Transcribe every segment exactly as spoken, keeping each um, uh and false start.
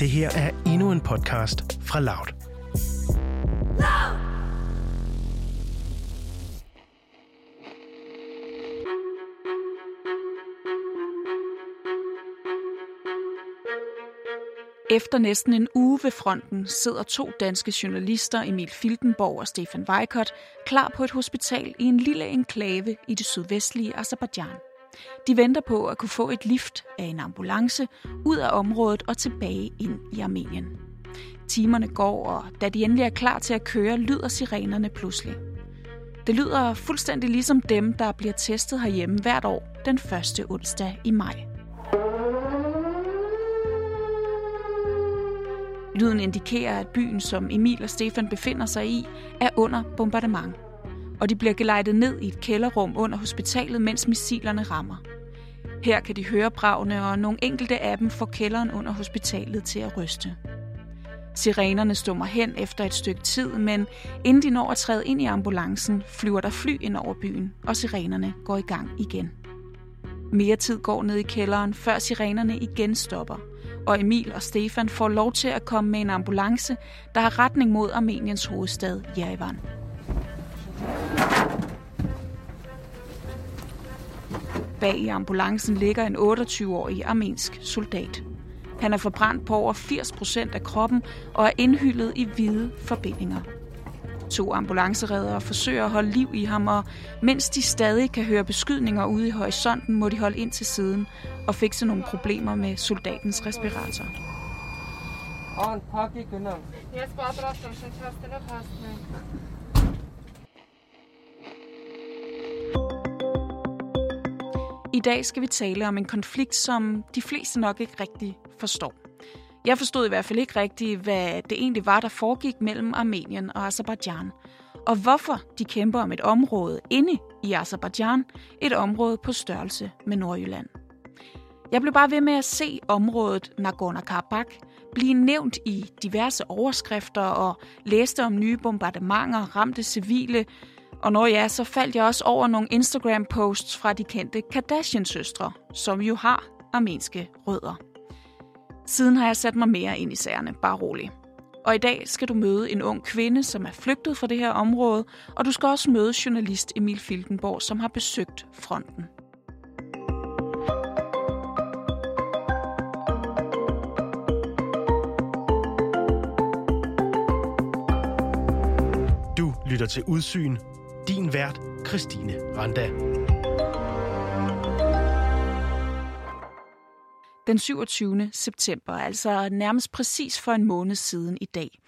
Det her er endnu en podcast fra Loud. Efter næsten en uge ved fronten sidder to danske journalister, Emil Fildenborg og Stefan Weikert, klar på et hospital i en lille enklave i det sydvestlige Aserbajdsjan. De venter på at kunne få et lift af en ambulance ud af området og tilbage ind i Armenien. Timerne går, og da de endelig er klar til at køre, lyder sirenerne pludselig. Det lyder fuldstændig ligesom dem, der bliver testet herhjemme hvert år den første onsdag i maj. Lyden indikerer, at byen, som Emil og Stefan befinder sig i, er under bombardement. Og de bliver gelejtet ned i et kælderrum under hospitalet, mens missilerne rammer. Her kan de høre bragene, og nogle enkelte af dem får kælderen under hospitalet til at ryste. Sirenerne stummer hen efter et stykke tid, men inden de når at træde ind i ambulancen, flyver der fly ind over byen, og sirenerne går i gang igen. Mere tid går ned i kælderen, før sirenerne igen stopper, og Emil og Stefan får lov til at komme med en ambulance, der har retning mod Armeniens hovedstad, Yerevan. Bag i ambulancen ligger en otteogtyve-årig armensk soldat. Han er forbrændt på over firs procent af kroppen og er indhyllet i hvide forbindinger. To ambulancereddere forsøger at holde liv i ham, og mens de stadig kan høre beskydninger ude i horisonten, må de holde ind til siden og fikse nogle problemer med soldatens respirator. I dag skal vi tale om en konflikt, som de fleste nok ikke rigtig forstår. Jeg forstod i hvert fald ikke rigtigt, hvad det egentlig var, der foregik mellem Armenien og Aserbajdsjan, og hvorfor de kæmper om et område inde i Aserbajdsjan, et område på størrelse med Nordjylland. Jeg blev bare ved med at se området Nagorno-Karabakh blive nævnt i diverse overskrifter og læste om nye bombardementer, ramte civile, og når ja, så faldt jeg også over nogle Instagram-posts fra de kendte Kardashian-søstre, som jo har armenske rødder. Siden har jeg sat mig mere ind i sagerne, bare rolig. Og i dag skal du møde en ung kvinde, som er flygtet fra det her område, og du skal også møde journalist Emil Fildenborg, som har besøgt fronten. Du lytter til Udsyn. Din vært, Christine Randa. Den syvogtyvende september, altså nærmest præcis for en måned siden i dag,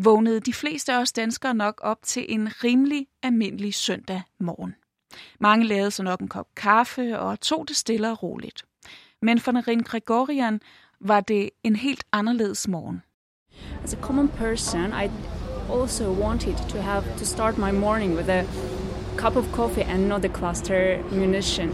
vågnede de fleste af os danskere nok op til en rimelig almindelig søndag morgen. Mange lavede så nok en kop kaffe og tog det stille og roligt. Men for Narin var det en helt anderledes morgen. As a common person, I also wanted to have to start my morning with a cup of coffee and not the cluster munition.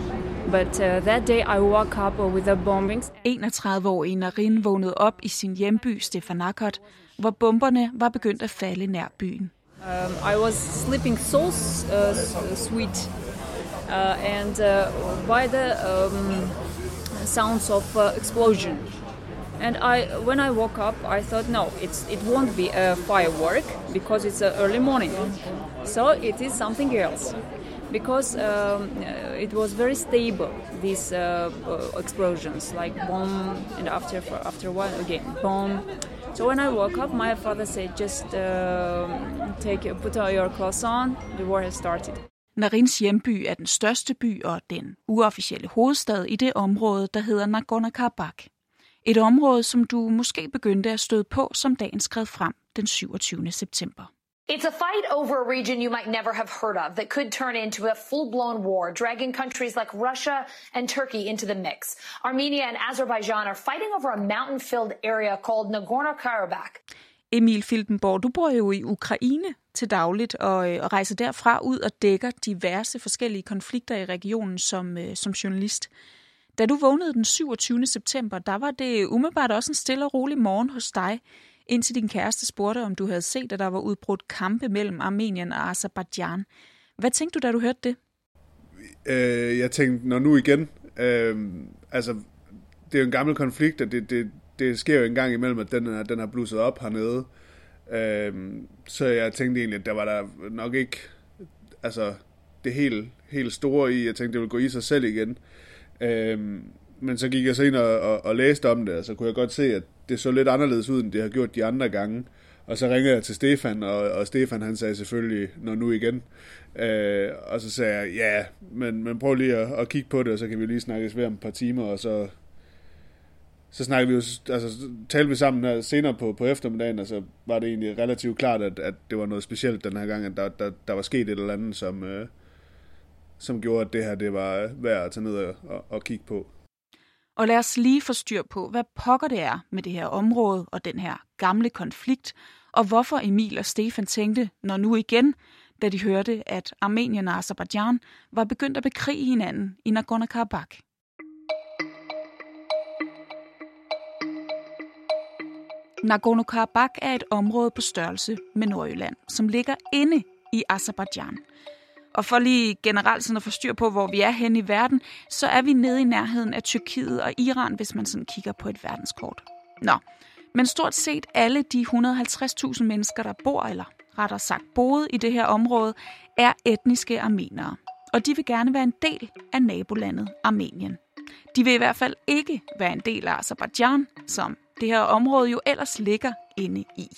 But uh, that day I woke up with the bombings. enogtredive-årige Narin vågnede op i sin hjemby Stepanakert, hvor bomberne var begyndt at falde nær byen. Um, I was sleeping so uh, sweet, uh, and uh, by the um, sounds of uh, explosion. And I, when I woke up, I thought, no, it's, it won't be a firework because it's uh, early morning. So it is something else. Because um, it was very stable, these uh, explosions, like bomb, and after after a while again bomb. So when I woke up, my father said, "Just uh, take put all your clothes on. The war has started." Narins hjemby er den største by og den uofficielle hovedstad i det område, der hedder Nagorno-Karabakh. Et område, som du måske begyndte at støde på, som dagen skred frem den syvogtyvende september. It's a fight over a region you might never have heard of that could turn into a full-blown war, dragging countries like Russia and Turkey into the mix. Armenia and Azerbaijan are fighting over a mountain-filled area called Nagorno-Karabakh. Emil Fildenborg, du bor jo i Ukraine til dagligt og, og rejser derfra ud og dækker diverse forskellige konflikter i regionen som, som journalist. Da du vågnede den syvogtyvende september, der var det umiddelbart også en stille og rolig morgen hos dig, indtil din kæreste spurgte, om du havde set, at der var udbrudt kampe mellem Armenien og Aserbajdsjan. Hvad tænkte du, da du hørte det? Øh, jeg tænkte, når nu igen. Øh, altså, det er jo en gammel konflikt, og det, det, det sker jo en gang imellem, at den, den har blusset op hernede. Øhm, så jeg tænkte egentlig, at der var der nok ikke altså, det helt, helt store i. Jeg tænkte, det ville gå i sig selv igen. Øhm, men så gik jeg så ind og, og, og læste om det, og så kunne jeg godt se, at det så lidt anderledes ud, end det har gjort de andre gange. Og så ringede jeg til Stefan, og, og Stefan han sagde selvfølgelig, når nu igen. Øh, og så sagde jeg, ja, men, men prøv lige at, at kigge på det, og så kan vi lige snakkes ved om et par timer, og så... Så snakkede vi jo, altså talte vi sammen her senere på, på eftermiddagen, og så var det egentlig relativt klart, at, at det var noget specielt den her gang, at der, der, der var sket et eller andet, som, øh, som gjorde, at det her det var værd at tage ned og, og, og kigge på. Og lad os lige få styr på, hvad pokker det er med det her område og den her gamle konflikt, og hvorfor Emil og Stefan tænkte, når nu igen, da de hørte, at Armenien og Aserbajdsjan var begyndt at bekrige hinanden i Nagorno-Karabakh. Nagorno-Karabakh er et område på størrelse med Nordjylland, som ligger inde i Aserbajdsjan. Og for lige generelt sådan at få styr på, hvor vi er henne i verden, så er vi nede i nærheden af Tyrkiet og Iran, hvis man sådan kigger på et verdenskort. Nå, men stort set alle de et hundrede og halvtreds tusind mennesker, der bor, eller rettere sagt boede i det her område, er etniske armenere. Og de vil gerne være en del af nabolandet Armenien. De vil i hvert fald ikke være en del af Aserbajdsjan, som det her område jo ellers ligger inde i.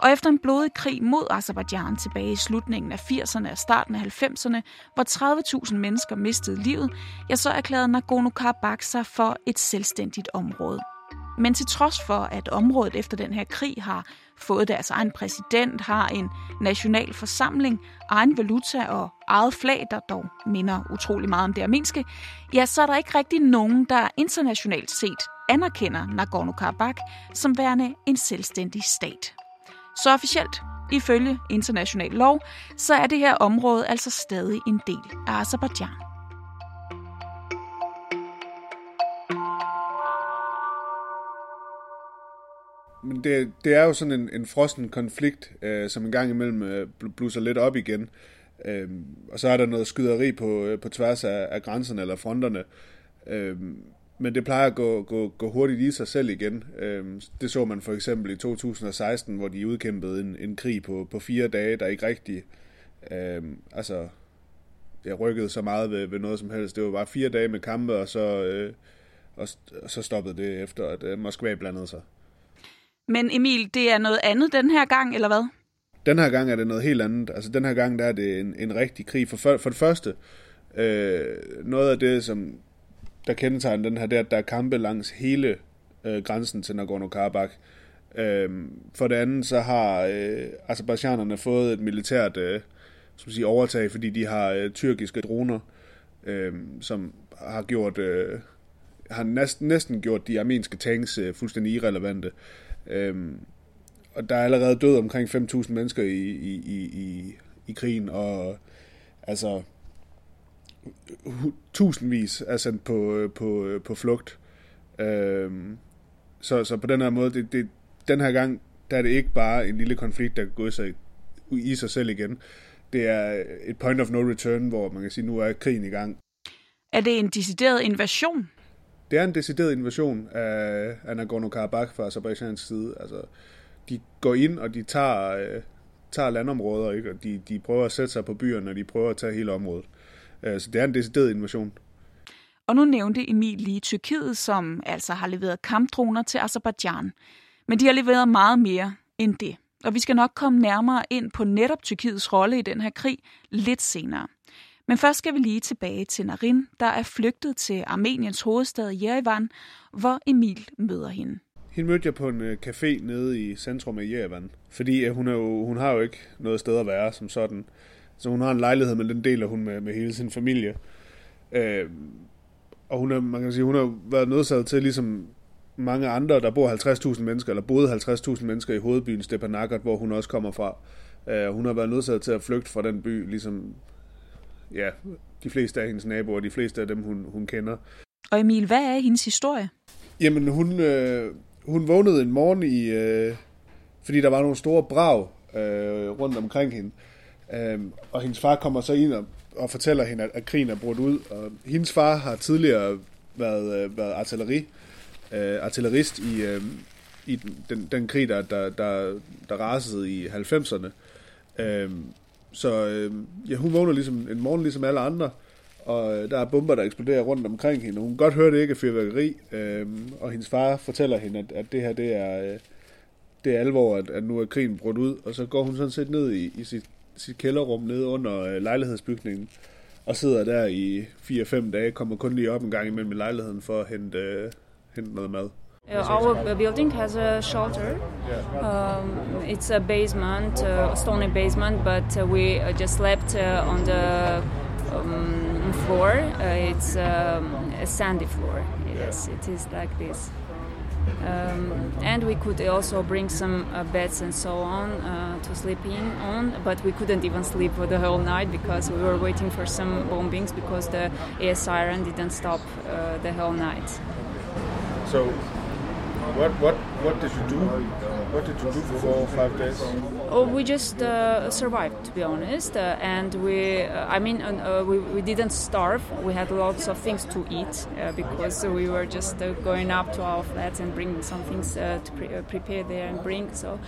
Og efter en blodig krig mod Aserbajdsjan tilbage i slutningen af firserne og starten af halvfemserne, hvor tredive tusind mennesker mistede livet, ja, så erklærede Nagorno-Karabakh sig for et selvstændigt område. Men til trods for, at området efter den her krig har fået deres egen præsident, har en national forsamling, egen valuta og eget flag, der dog minder utrolig meget om det armenske, ja, så er der ikke rigtig nogen, der internationalt set anerkender Nagorno-Karabakh som værende en selvstændig stat. Så officielt, ifølge international lov, så er det her område altså stadig en del af Aserbajdsjan. Men det, det er jo sådan en, en frossen konflikt, øh, som en gang imellem øh, blusser lidt op igen. Øh, og så er der noget skyderi på, øh, på tværs af, af grænserne eller fronterne. Øh, Men det plejer at gå, gå, gå hurtigt i sig selv igen. Det så man for eksempel i to tusind og seksten, hvor de udkæmpede en, en krig på, på fire dage, der ikke rigtig øh, altså, jeg rykkede så meget ved, ved noget som helst. Det var bare fire dage med kampe, og så, øh, og, og så stoppede det efter, at Moskva blandede sig. Men Emil, det er noget andet den her gang, eller hvad? Den her gang er det noget helt andet. Altså den her gang der er det en, en rigtig krig. For, for det første, øh, noget af det, som... der kendetegner den her, der, der er kampe langs hele øh, grænsen til Nagorno-Karabakh. Øhm, for det andet, så har øh, aserbajdsjanerne fået et militært øh, skal man sige, overtag, fordi de har øh, tyrkiske droner, øh, som har gjort øh, har næsten, næsten gjort de armenske tanks øh, fuldstændig irrelevante. Øhm, og der er allerede død omkring fem tusind mennesker i, i, i, i krigen, og altså... tusindvis er sendt på, på, på flugt. Øhm, så, så på den her måde, det, det, den her gang, der er det ikke bare en lille konflikt, der kan gå sig, i sig selv igen. Det er et point of no return, hvor man kan sige, nu er krigen i gang. Er det en decideret invasion? Det er en decideret invasion af, af Nagorno-Karabakh fra Aserbajdsjans side. Altså, de går ind, og de tager, øh, tager landområder, ikke? Og de, de prøver at sætte sig på byerne, og de prøver at tage hele området. Så det er en decideret invasion. Og nu nævnte Emil lige Tyrkiet, som altså har leveret kampdroner til Aserbajdsjan. Men de har leveret meget mere end det. Og vi skal nok komme nærmere ind på netop Tyrkiets rolle i den her krig lidt senere. Men først skal vi lige tilbage til Narin, der er flygtet til Armeniens hovedstad Yerevan, hvor Emil møder hende. Hende mødte jeg på en café nede i centrum af Yerevan, fordi hun, er jo, hun har jo ikke noget sted at være som sådan. Så hun har en lejlighed, men den deler hun med, med hele sin familie. Øh, og hun er, man kan sige, hun har været nødsaget til, ligesom mange andre, der bor halvtreds tusind mennesker, eller boede halvtreds tusind mennesker i hovedbyen Stepanakert, hvor hun også kommer fra. Øh, hun har været nødsaget til at flygte fra den by, ligesom ja, de fleste af hendes naboer, de fleste af dem, hun, hun kender. Og Emil, hvad er hendes historie? Jamen, hun, øh, hun vågnede en morgen, i, øh, fordi der var nogle store brag øh, rundt omkring hende. Øhm, og hendes far kommer så ind og, og fortæller hende, at, at krigen er brudt ud. Og hendes far har tidligere været, øh, været artilleri øh, artillerist i, øh, i den, den krig, der, der, der, der rasede i halvfemserne. Øh, så øh, ja, hun vågner ligesom en morgen ligesom alle andre, og der er bomber, der eksploderer rundt omkring hende. Hun godt hører det ikke af fyrværkeri, øh, og hendes far fortæller hende, at, at det her det er, øh, det er alvor, at, at nu er krigen brudt ud, og så går hun sådan set ned i, i sit, sit kælderrum nede under øh, lejlighedsbygningen, og sidder der i fire fem dage, kommer kun lige op en gang imellem i lejligheden for at hente, øh, hente noget mad. Our building has a shelter. Um, it's a basement, a stony basement, but we just slept on the um, floor. Uh, it's um, a sandy floor. Yes, it is like this. Um, and we could also bring some uh, beds and so on uh, to sleep in on, but we couldn't even sleep for the whole night because we were waiting for some bombings because the air siren didn't stop uh, the whole night. So, what what what did you do? What did you do for four or five days? Oh, we just uh, survived, to be honest, uh, and we uh, I mean uh, we we didn't starve. We had lots of things to eat uh, because we were just uh, going up to our flats and bringing some things uh, to pre- uh, prepare there and bring. So,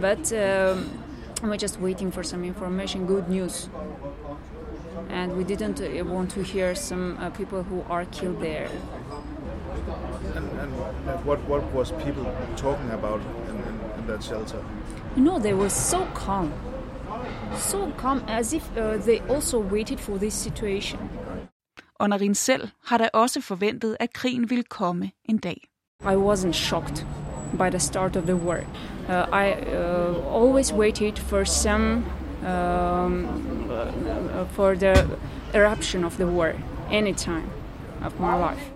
but um, we're just waiting for some information, good news. And we didn't uh, want to hear some uh, people who are killed there. And, and what what was people talking about in, in, in that shelter? You know, they were so calm, so calm, as if uh, they also waited for this situation. Og Narin selv har da også forventet, at krigen ville komme en dag. I wasn't shocked by the start of the war. Uh, I uh, always waited for some um, uh, for the eruption of the war, any time of my life.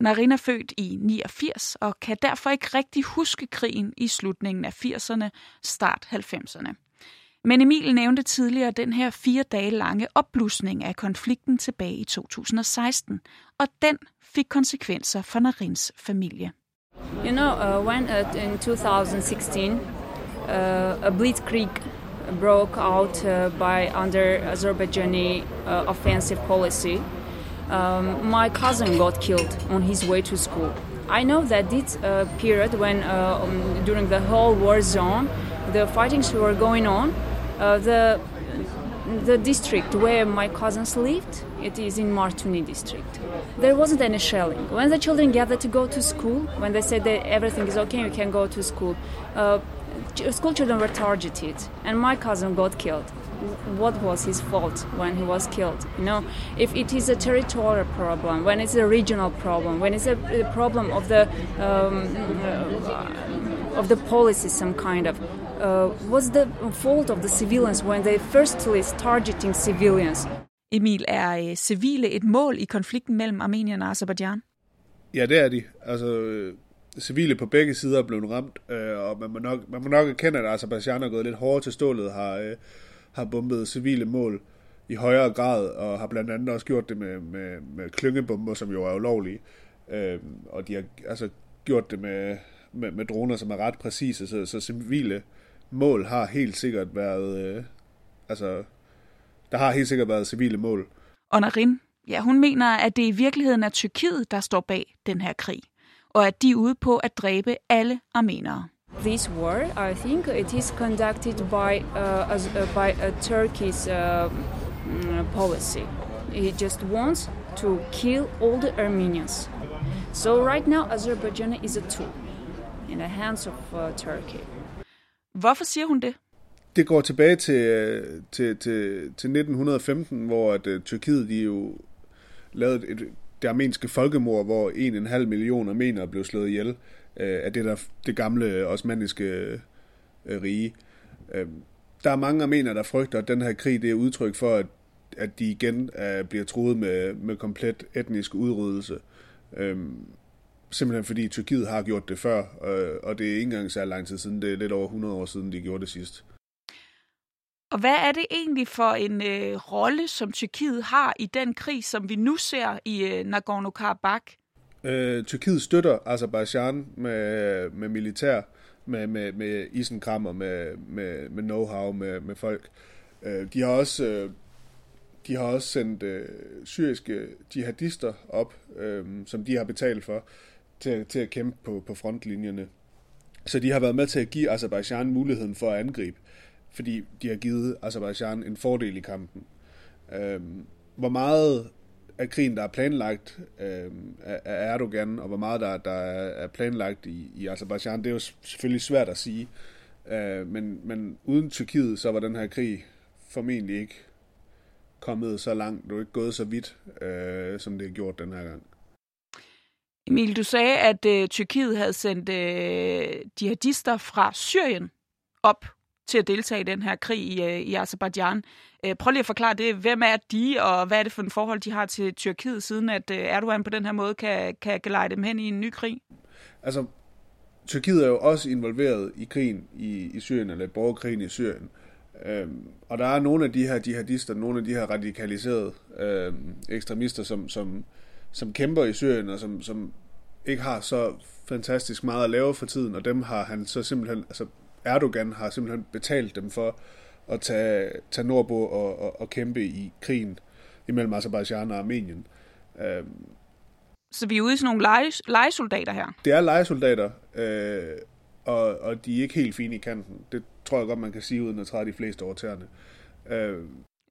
Narin er født i niogfirs og kan derfor ikke rigtig huske krigen i slutningen af firserne, start halvfemserne. Men Emil nævnte tidligere den her fire dage lange opblusning af konflikten tilbage i to tusind og seksten, og den fik konsekvenser for Narins familie. You know, uh, when uh, in to tusind og seksten uh, a blitzkrig broke out uh, by under Azerbaijani uh, offensive policy. Um, my cousin got killed on his way to school. I know that this uh, period when uh, um, during the whole war zone the fightings were going on, uh, the the district where my cousins lived, it is in Martuni district. There wasn't any shelling. When the children gathered to go to school, when they said that everything is okay, you can go to school, uh, school children were targeted and my cousin got killed. What was his fault when he was killed? You know, if it is a territorial problem, when it's a regional problem, when it's a problem of the um, uh, of the policy, some kind of, uh, what's the fault of the civilians when they firstly targeting civilians? Emil, er civile et mål i konflikten mellem Armenien og Aserbajdsjan? Ja, det er de. Altså civile på begge sider er blevet ramt, øh, og man må nok man må nok erkende, at Aserbajdsjan er gået lidt hårdere til stålet her. Øh, har bombet civile mål i højere grad, og har blandt andet også gjort det med, med, med klyngebomber, som jo er ulovlige. Øhm, og de har altså gjort det med, med, med droner, som er ret præcise, så, så civile mål har helt sikkert været... Øh, altså, der har helt sikkert været civile mål. Og Narin, ja, hun mener, at det i virkeligheden er Tyrkiet, der står bag den her krig, og at de er ude på at dræbe alle armenere. This war, I think, it is conducted by uh, as, uh, by a Turkey's uh, policy. He just wants to kill all the Armenians. So right now, Azerbaijan is a tool in the hands of uh, Turkey. Hvorfor siger hun det? Det går tilbage til til til, til nitten femten, hvor at uh, Tyrkiet de jo lavede et, det armenske folkemord, hvor en en halv million armenere blev slået ihjel af det, der, det gamle osmanniske øh, rige. Øh, der er mange armenere, der frygter, at den her krig det er udtryk for, at, at de igen øh, bliver truet med, med komplet etnisk udryddelse. Øh, simpelthen fordi Tyrkiet har gjort det før, øh, og det er ikke engang så lang tid siden. Det er lidt over hundrede år siden, de gjorde det sidst. Og hvad er det egentlig for en øh, rolle, som Tyrkiet har i den krig, som vi nu ser i øh, Nagorno-Karabakh? Øh, Tyrkiet støtter Aserbajdsjan med, med militær, med, med, med isenkrammer, med, med, med know-how, med, med folk. Øh, de, har også, øh, de har også sendt øh, syriske jihadister op, øh, som de har betalt for, til at, til at kæmpe på, på frontlinjerne. Så de har været med til at give Aserbajdsjan muligheden for at angribe, fordi de har givet Aserbajdsjan en fordel i kampen. Øhm, hvor meget af krigen, der er planlagt øhm, af Erdogan, og hvor meget der, der er planlagt i, i Aserbajdsjan, det er jo selvfølgelig svært at sige. Øh, men, men uden Tyrkiet, så var den her krig formentlig ikke kommet så langt, det er ikke gået så vidt, øh, som det er gjort den her gang. Emil, du sagde, at øh, Tyrkiet havde sendt øh, jihadister fra Syrien op til at deltage i den her krig i, øh, i Aserbajdsjan. Øh, prøv lige at forklare det. Hvem er de, og hvad er det for en forhold, de har til Tyrkiet, siden at øh, Erdogan på den her måde kan, kan gelejde dem hen i en ny krig? Altså, Tyrkiet er jo også involveret i krigen i, i Syrien, eller borgerkrigen i Syrien. Øhm, og der er nogle af de her jihadister, nogle af de her radikaliserede øhm, ekstremister, som, som, som kæmper i Syrien, og som, som ikke har så fantastisk meget at lave for tiden, og dem har han så simpelthen, altså Erdogan har simpelthen betalt dem for at tage, tage nordpå og, og, og kæmpe i krigen imellem Aserbajdsjan og Armenien. Øhm, så vi er ude i sådan nogle lege, legesoldater her? Det er legesoldater, øh, og, og de er ikke helt fine i kanten. Det tror jeg godt, man kan sige, uden at træde de fleste over tæerne. Øh.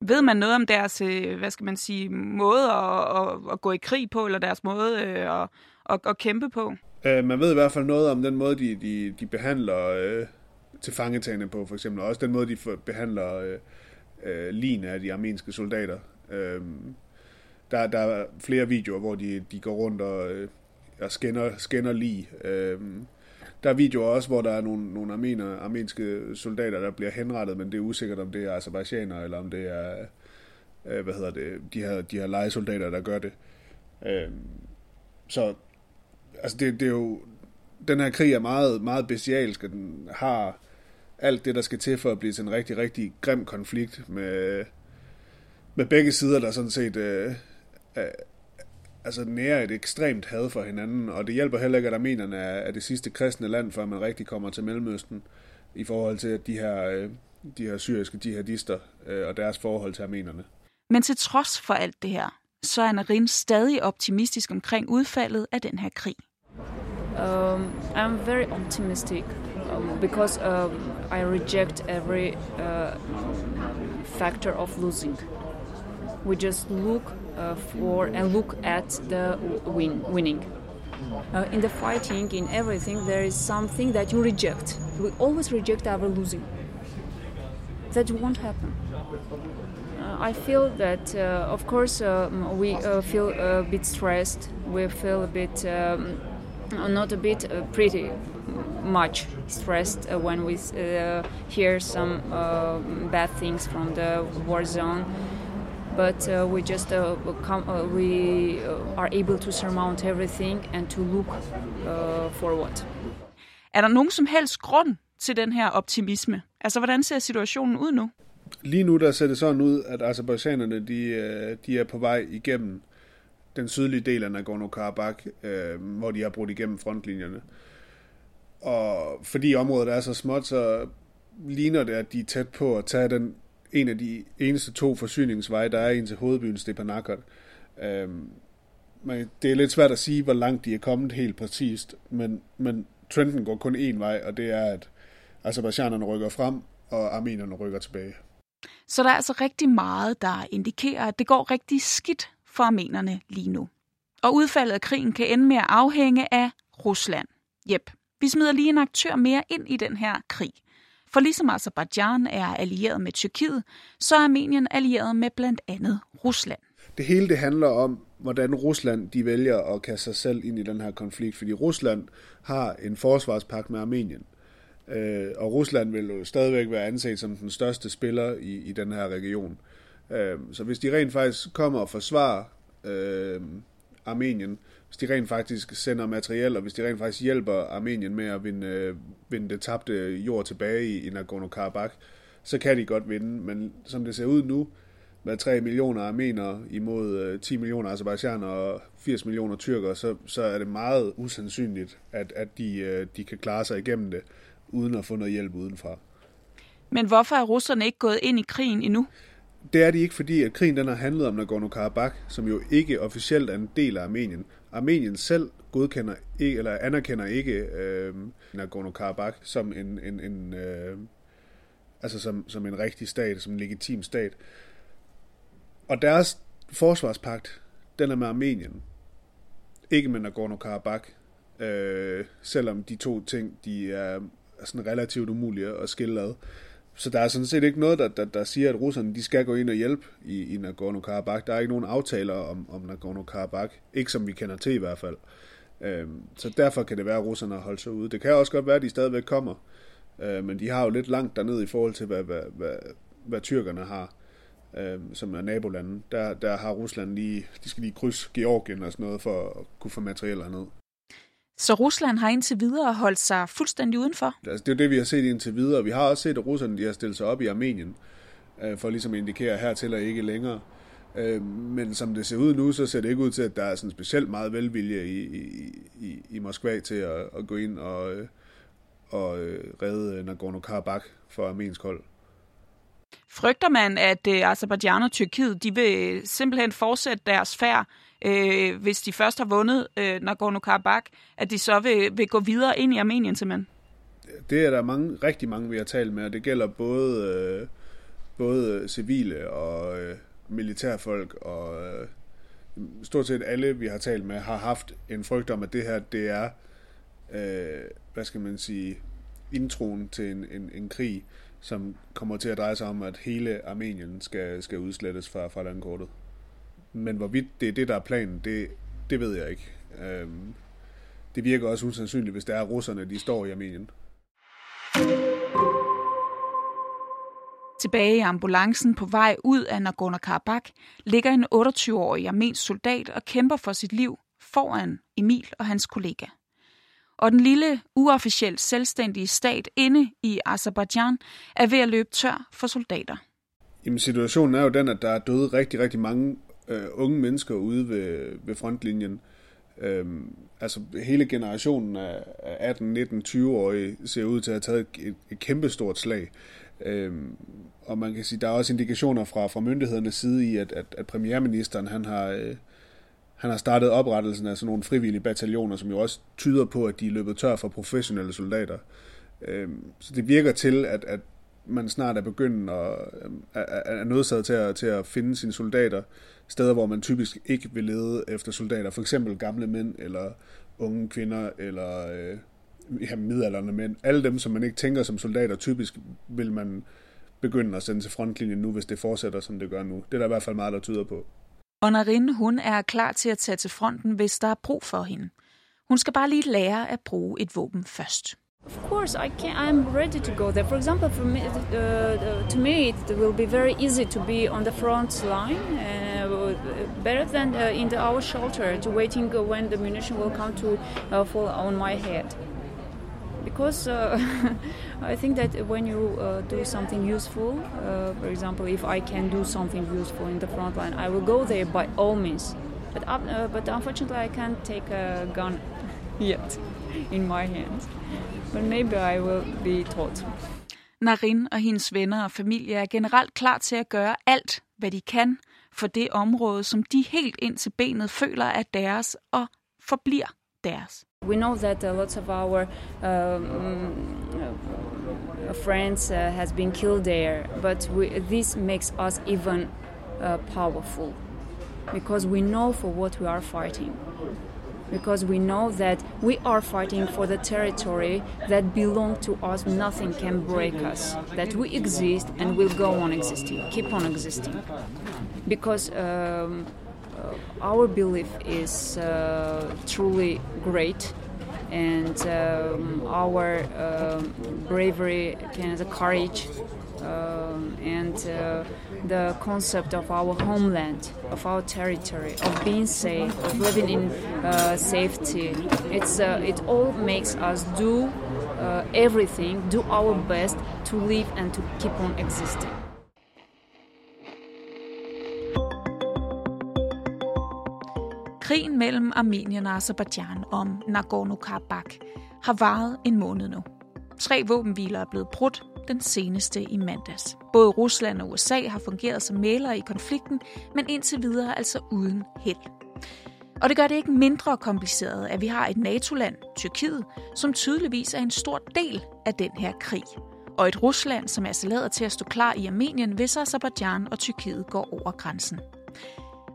Ved man noget om deres, hvad skal man sige, måde at, at, at gå i krig på, eller deres måde at, at, at kæmpe på? Øh, man ved i hvert fald noget om den måde, de, de, de behandler øh, tilfangetagende på, for eksempel. Også den måde, de behandler øh, øh, lignende af de armenske soldater. Øh, der, der er flere videoer, hvor de, de går rundt og, øh, og scanner, scanner lig. Øh, Der er videoer også, hvor der er nogle, nogle armener, armenske soldater, der bliver henrettet, men det er usikkert, om det er aserbajdsjanere, eller om det er, øh, hvad hedder det, de her, de her lejesoldater, der gør det. Øh, så, altså det, det er jo, den her krig er meget, meget bestialsk, og den har alt det, der skal til for at blive til en rigtig, rigtig grim konflikt med, med begge sider, der sådan set øh, øh, altså nærer et ekstremt had for hinanden, og det hjælper heller ikke, at armenerne er det sidste kristne land, før man rigtig kommer til Mellemøsten, i forhold til de her, de her syriske jihadister og deres forhold til armenerne. Men til trods for alt det her, så er Narin stadig optimistisk omkring udfaldet af den her krig. Um, I'm very optimistic, because um, I reject every uh, factor of losing. We just look Uh, for and look at the win, winning. Uh, in the fighting, in everything, there is something that you reject. We always reject our losing. That won't happen. Uh, I feel that, uh, of course, uh, we uh, feel a bit stressed. We feel a bit, um, not a bit, uh, pretty much stressed uh, when we uh, hear some uh, bad things from the war zone. But uh, we just uh, come, uh, we are able to surmount everything and to look uh, forward. Er der nogen som helst grund til den her optimisme? Altså, hvordan ser situationen ud nu? Lige nu der ser det sådan ud, at aserbajdsjanerne de, de er på vej igennem den sydlige del af Nagorno-Karabakh, øh, hvor de har brudt igennem frontlinjerne. Og fordi området er så småt, så ligner det, at de er tæt på at tage den en af de eneste to forsyningsveje, der er ind til hovedbyen Stepanakert. Øhm, men det er lidt svært at sige, hvor langt de er kommet helt præcist, men, men trenden går kun én vej, og det er, at aserbajdsjanerne rykker frem, og armenerne rykker tilbage. Så der er altså rigtig meget, der indikerer, at det går rigtig skidt for armenerne lige nu. Og udfaldet af krigen kan ende med at afhænge af Rusland. Jep, vi smider lige en aktør mere ind i den her krig. For ligesom Aserbajdsjan er allieret med Tyrkiet, så er Armenien allieret med blandt andet Rusland. Det hele det handler om, hvordan Rusland de vælger at kaste sig selv ind i den her konflikt, fordi Rusland har en forsvarspagt med Armenien. Øh, og Rusland vil jo stadigvæk være anset som den største spiller i, i den her region. Øh, så hvis de rent faktisk kommer og forsvarer øh, Armenien, hvis de rent faktisk sender materiel, og hvis de rent faktisk hjælper Armenien med at vinde, vinde det tabte jord tilbage i, i Nagorno-Karabakh, så kan de godt vinde. Men som det ser ud nu, med tre millioner armenere imod ti millioner aserbajdsjanere og firs millioner tyrkere, så, så er det meget usandsynligt, at, at de, de kan klare sig igennem det, uden at få noget hjælp udenfra. Men hvorfor er russerne ikke gået ind i krigen endnu? Det er de ikke, fordi at krigen den har handlet om Nagorno-Karabakh, som jo ikke officielt er en del af Armenien. Armenien selv godkender ikke, eller anerkender ikke øh, Nagorno-Karabakh som en, en, en øh, altså som, som en rigtig stat, som en legitim stat. Og deres forsvarspagt, den er med Armenien, ikke med Nagorno-Karabakh, øh, selvom de to ting, de er sådan relativt umulige at skille ad. Så der er sådan set ikke noget, der, der, der siger, at russerne de skal gå ind og hjælpe i, i Nagorno-Karabakh. Der er ikke nogen aftaler om, om Nagorno-Karabakh. Ikke som vi kender til i hvert fald. Øhm, så derfor kan det være, at russerne holder sig ude. Det kan også godt være, at de stadigvæk kommer. Øh, men de har jo lidt langt dernede i forhold til, hvad, hvad, hvad, hvad tyrkerne har, øh, som er nabolanden. Der, der har Rusland lige, de skal lige krydse Georgien og sådan noget, for at kunne få materiel herned. Så Rusland har indtil videre holdt sig fuldstændig udenfor? Altså, det er jo det, vi har set indtil videre. Vi har også set, at russerne de har stillet sig op i Armenien, øh, for ligesom at indikere hertil og ikke længere. Øh, men som det ser ud nu, så ser det ikke ud til, at der er sådan specielt meget velvilje i, i, i Moskva til at, at gå ind og, og redde Nagorno-Karabakh for armensk hold. Frygter man, at Aserbajdsjan og Tyrkiet de vil simpelthen fortsætte deres færd, Øh, hvis de først har vundet øh, Nagorno-Karabakh, at de så vil, vil gå videre ind i Armenien simpelthen? Det er der mange, rigtig mange, vi har talt med, og det gælder både, øh, både civile og øh, militærfolk, og øh, stort set alle, vi har talt med, har haft en frygt om, at det her, det er, øh, hvad skal man sige, introen til en, en, en krig, som kommer til at dreje sig om, at hele Armenien skal, skal udslettes fra, fra landkortet. Men hvorvidt det er det, der er planen, det, det ved jeg ikke. Øhm, det virker også usandsynligt, hvis det er russerne, de står i Armenien. Tilbage i ambulancen på vej ud af Nagorno-Karabakh ligger en otteogtyve-årig armensk soldat og kæmper for sit liv foran Emil og hans kollega. Og den lille, uofficielt selvstændige stat inde i Aserbajdsjan er ved at løbe tør for soldater. Jamen, situationen er jo den, at der er døde rigtig, rigtig mange Uh, unge mennesker ude ved, ved frontlinjen. Uh, altså hele generationen af atten, nitten, tyve-årige ser ud til at have taget et, et kæmpestort slag. Uh, og man kan sige, der er også indikationer fra, fra myndighedernes side i, at, at, at premierministeren han har, uh, han har startet oprettelsen af sådan nogle frivillige bataljoner, som jo også tyder på, at de er løbet tør for professionelle soldater. Uh, så det virker til, at, at man snart er begyndt og er nødsaget til at, til at finde sine soldater steder, hvor man typisk ikke vil lede efter soldater. For eksempel gamle mænd, eller unge kvinder, eller øh, ja, midaldrende mænd. Alle dem, som man ikke tænker som soldater, typisk vil man begynde at sende til frontlinjen nu, hvis det fortsætter, som det gør nu. Det er der i hvert fald meget, der tyder på. Og Narin, hun er klar til at tage til fronten, hvis der er brug for hende. Hun skal bare lige lære at bruge et våben først. Of course, I can. I'm ready to go there. For example, for me, uh, to me, it will be very easy to be on the front line, uh, better than uh, in the, our shelter, to waiting when the munition will come to uh, fall on my head. Because uh, I think that when you uh, do something useful, uh, for example, if I can do something useful in the front line, I will go there by all means. But uh, but unfortunately, I can't take a gun yet in my hand. But maybe I will be taught. Narin og hendes venner og familie er generelt klar til at gøre alt, hvad de kan, for det område, som de helt ind til benet føler er deres og forbliver deres. We know that uh, lots of our um, friends uh, has been killed there, but we, this makes us even uh, powerful, because we know for what we are fighting. Because we know that we are fighting for the territory that belongs to us. Nothing can break us. That we exist and will go on existing, keep on existing. Because um, uh, our belief is uh, truly great, and um, our uh, bravery, can, the courage, um, and uh, the concept of our homeland, of our territory, of being safe, of living in uh, safety. It's uh, it all makes us do uh, everything, do our best to live and to keep on existing. Krigen mellem Armenien og Aserbajdsjan om Nagorno-Karabakh har varet en måned nu. Tre våbenhviler er blevet brudt, den seneste i mandags. Både Rusland og U S A har fungeret som mæglere i konflikten, men indtil videre altså uden held. Og det gør det ikke mindre kompliceret, at vi har et NATO-land, Tyrkiet, som tydeligvis er en stor del af den her krig. Og et Rusland, som er salader til at stå klar i Armenien, hvis Aserbajdsjan og Tyrkiet går over grænsen.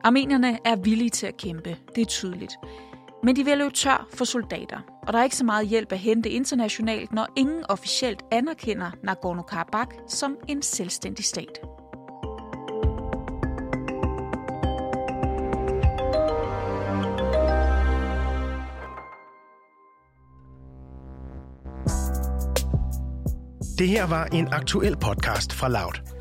Armenierne er villige til at kæmpe, det er tydeligt. Men de vil jo tør for soldater, og der er ikke så meget hjælp at hente internationalt, når ingen officielt anerkender Nagorno-Karabakh som en selvstændig stat. Det her var en aktuel podcast fra Loud.